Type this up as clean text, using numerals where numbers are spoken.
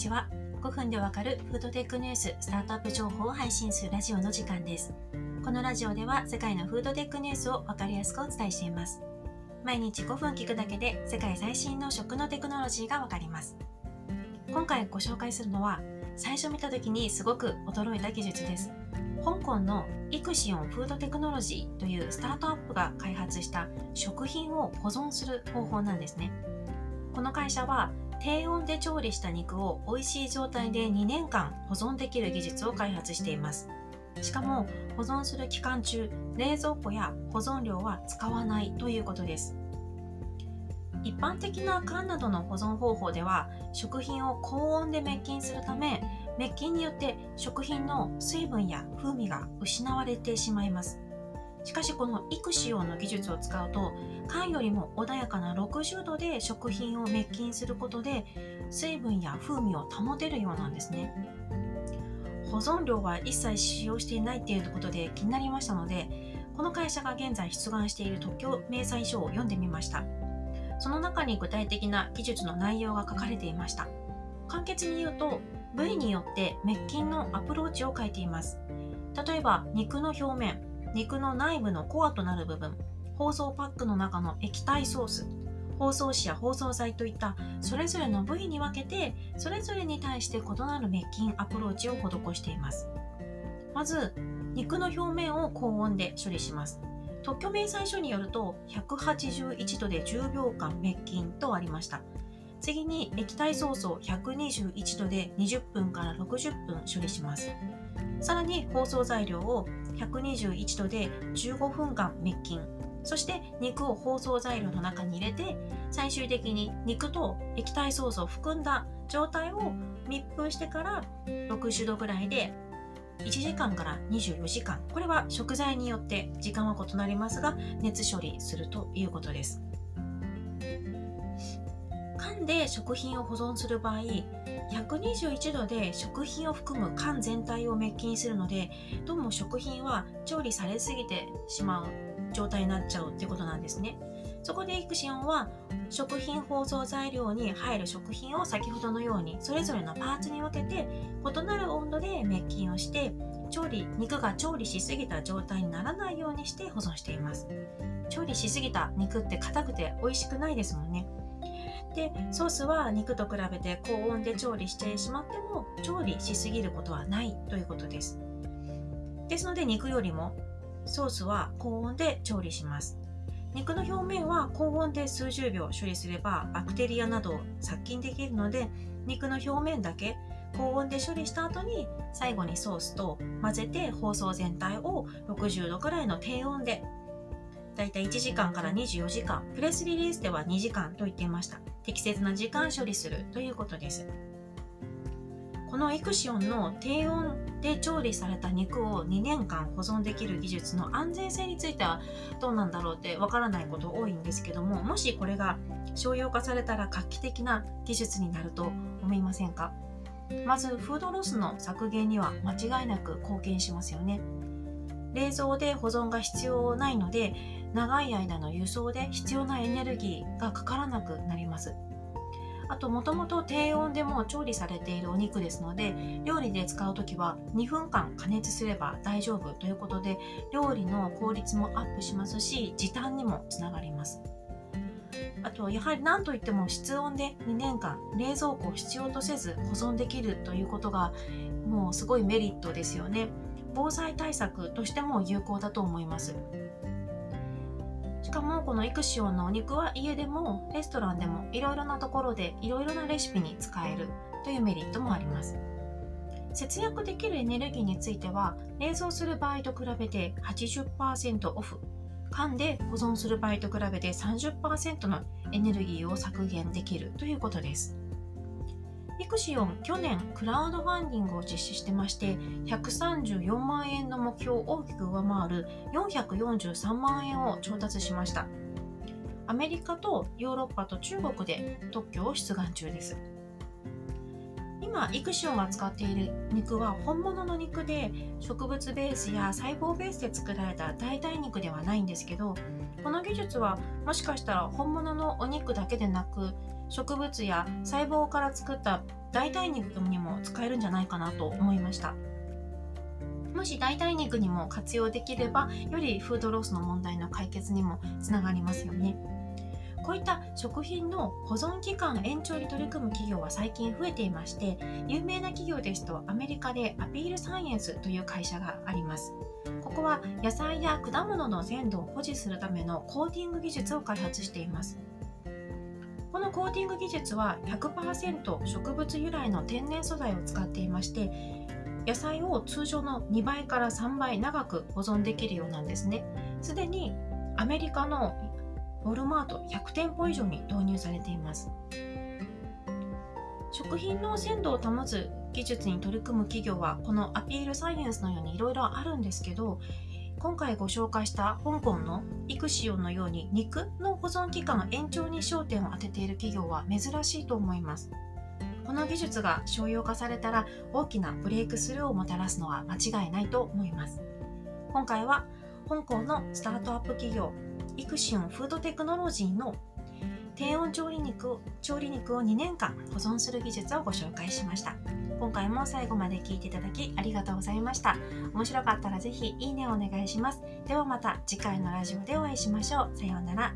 ちは。5分でわかるフードテックニュース、スタートアップ情報を配信するラジオの時間です。このラジオでは世界のフードテックニュースをわかりやすくお伝えしています。毎日5分聞くだけで世界最新の食のテクノロジーがわかります。今回ご紹介するのは、最初見た時にすごく驚いた技術です。香港のイクシオンフードテクノロジーというスタートアップが開発した食品を保存する方法なんですね。この会社は低温で調理した肉を美味しい状態で2年間保存できる技術を開発しています。しかも保存する期間中、冷蔵庫や保存料は使わないということです。一般的な缶などの保存方法では、食品を高温で滅菌するため、滅菌によって食品の水分や風味が失われてしまいます。しかしこのイクシオンの技術を使うと、缶よりも穏やかな60度で食品を滅菌することで水分や風味を保てるようなんですね。保存料は一切使用していないっていうことで気になりましたので、この会社が現在出願している特許明細書を読んでみました。その中に具体的な技術の内容が書かれていました。簡潔に言うと、部位によって滅菌のアプローチを変えています。例えば肉の表面、肉の内部のコアとなる部分、包装パックの中の液体ソース、包装紙や包装材といったそれぞれの部位に分けて、それぞれに対して異なる滅菌アプローチを施しています。まず、肉の表面を高温で処理します。特許明細書によると、181度で10秒間滅菌とありました。次に液体ソースを121度で20分から60分処理します。さらに包装材料を121度で15分間滅菌、そして肉を包装材料の中に入れて、最終的に肉と液体ソースを含んだ状態を密封してから60度ぐらいで1時間から24時間、これは食材によって時間は異なりますが、熱処理するということです。缶で食品を保存する場合、121度で食品を含む缶全体を滅菌するので、どうも食品は調理されすぎてしまう状態になっちゃうってことなんですね。そこでイクシオンは食品包装材料に入る食品を先ほどのようにそれぞれのパーツに分けて異なる温度で滅菌をして、肉が調理しすぎた状態にならないようにして保存しています。調理しすぎた肉って硬くて美味しくないですもんね。で、ソースは肉と比べて高温で調理してしまっても調理しすぎることはないということです。ですので肉よりもソースは高温で調理します。肉の表面は高温で数十秒処理すればバクテリアなどを殺菌できるので、肉の表面だけ高温で処理した後に最後にソースと混ぜて包装全体を60度くらいの低温でだいたい1時間から24時間、プレスリリースでは2時間と言っていました。適切な時間処理するということです。このイクシオンの低温で調理された肉を2年間保存できる技術の安全性についてはどうなんだろうってわからないこと多いんですけども、もしこれが商用化されたら画期的な技術になると思いませんか？まずフードロスの削減には間違いなく貢献しますよね。冷蔵で保存が必要ないので、長い間の輸送で必要なエネルギーがかからなくなります。あと、もともと低温でも調理されているお肉ですので、料理で使うときは2分間加熱すれば大丈夫ということで、料理の効率もアップしますし、時短にもつながります。あと、やはり何といっても室温で2年間冷蔵庫を必要とせず保存できるということが、もうすごいメリットですよね。防災対策としても有効だと思います。しかもこのイクシオンのお肉は家でもレストランでもいろいろなところでいろいろなレシピに使えるというメリットもあります。節約できるエネルギーについては、冷蔵する場合と比べて 80% オフ、缶で保存する場合と比べて 30% のエネルギーを削減できるということです。イクシオン、去年クラウドファンディングを実施してまして、134万円の目標を大きく上回る443万円を調達しました。アメリカとヨーロッパと中国で特許を出願中です。今イクシオンが使っている肉は本物の肉で、植物ベースや細胞ベースで作られた代替肉ではないんですけど、この技術はもしかしたら本物のお肉だけでなく、植物や細胞から作った代替肉にも使えるんじゃないかなと思いました。もし代替肉にも活用できれば、よりフードロスの問題の解決にもつながりますよね。こういった食品の保存期間延長に取り組む企業は最近増えていまして、有名な企業ですとアメリカでアピールサイエンスという会社があります。ここは野菜や果物の鮮度を保持するためのコーティング技術を開発しています。このコーティング技術は 100% 植物由来の天然素材を使っていまして、野菜を通常の2倍から3倍長く保存できるようなんですね。すでにアメリカのウォルマート100店舗以上に導入されています。食品の鮮度を保つ技術に取り組む企業はこのアピールサイエンスのようにいろいろあるんですけど、今回ご紹介した香港のイクシオンのように肉の保存期間延長に焦点を当てている企業は珍しいと思います。この技術が商用化されたら大きなブレイクスルーをもたらすのは間違いないと思います。今回は香港のスタートアップ企業イクシオンフードテクノロジーの低温調理肉を2年間保存する技術をご紹介しました。今回も最後まで聞いていただきありがとうございました。面白かったらぜひいいねをお願いします。ではまた次回のラジオでお会いしましょう。さようなら。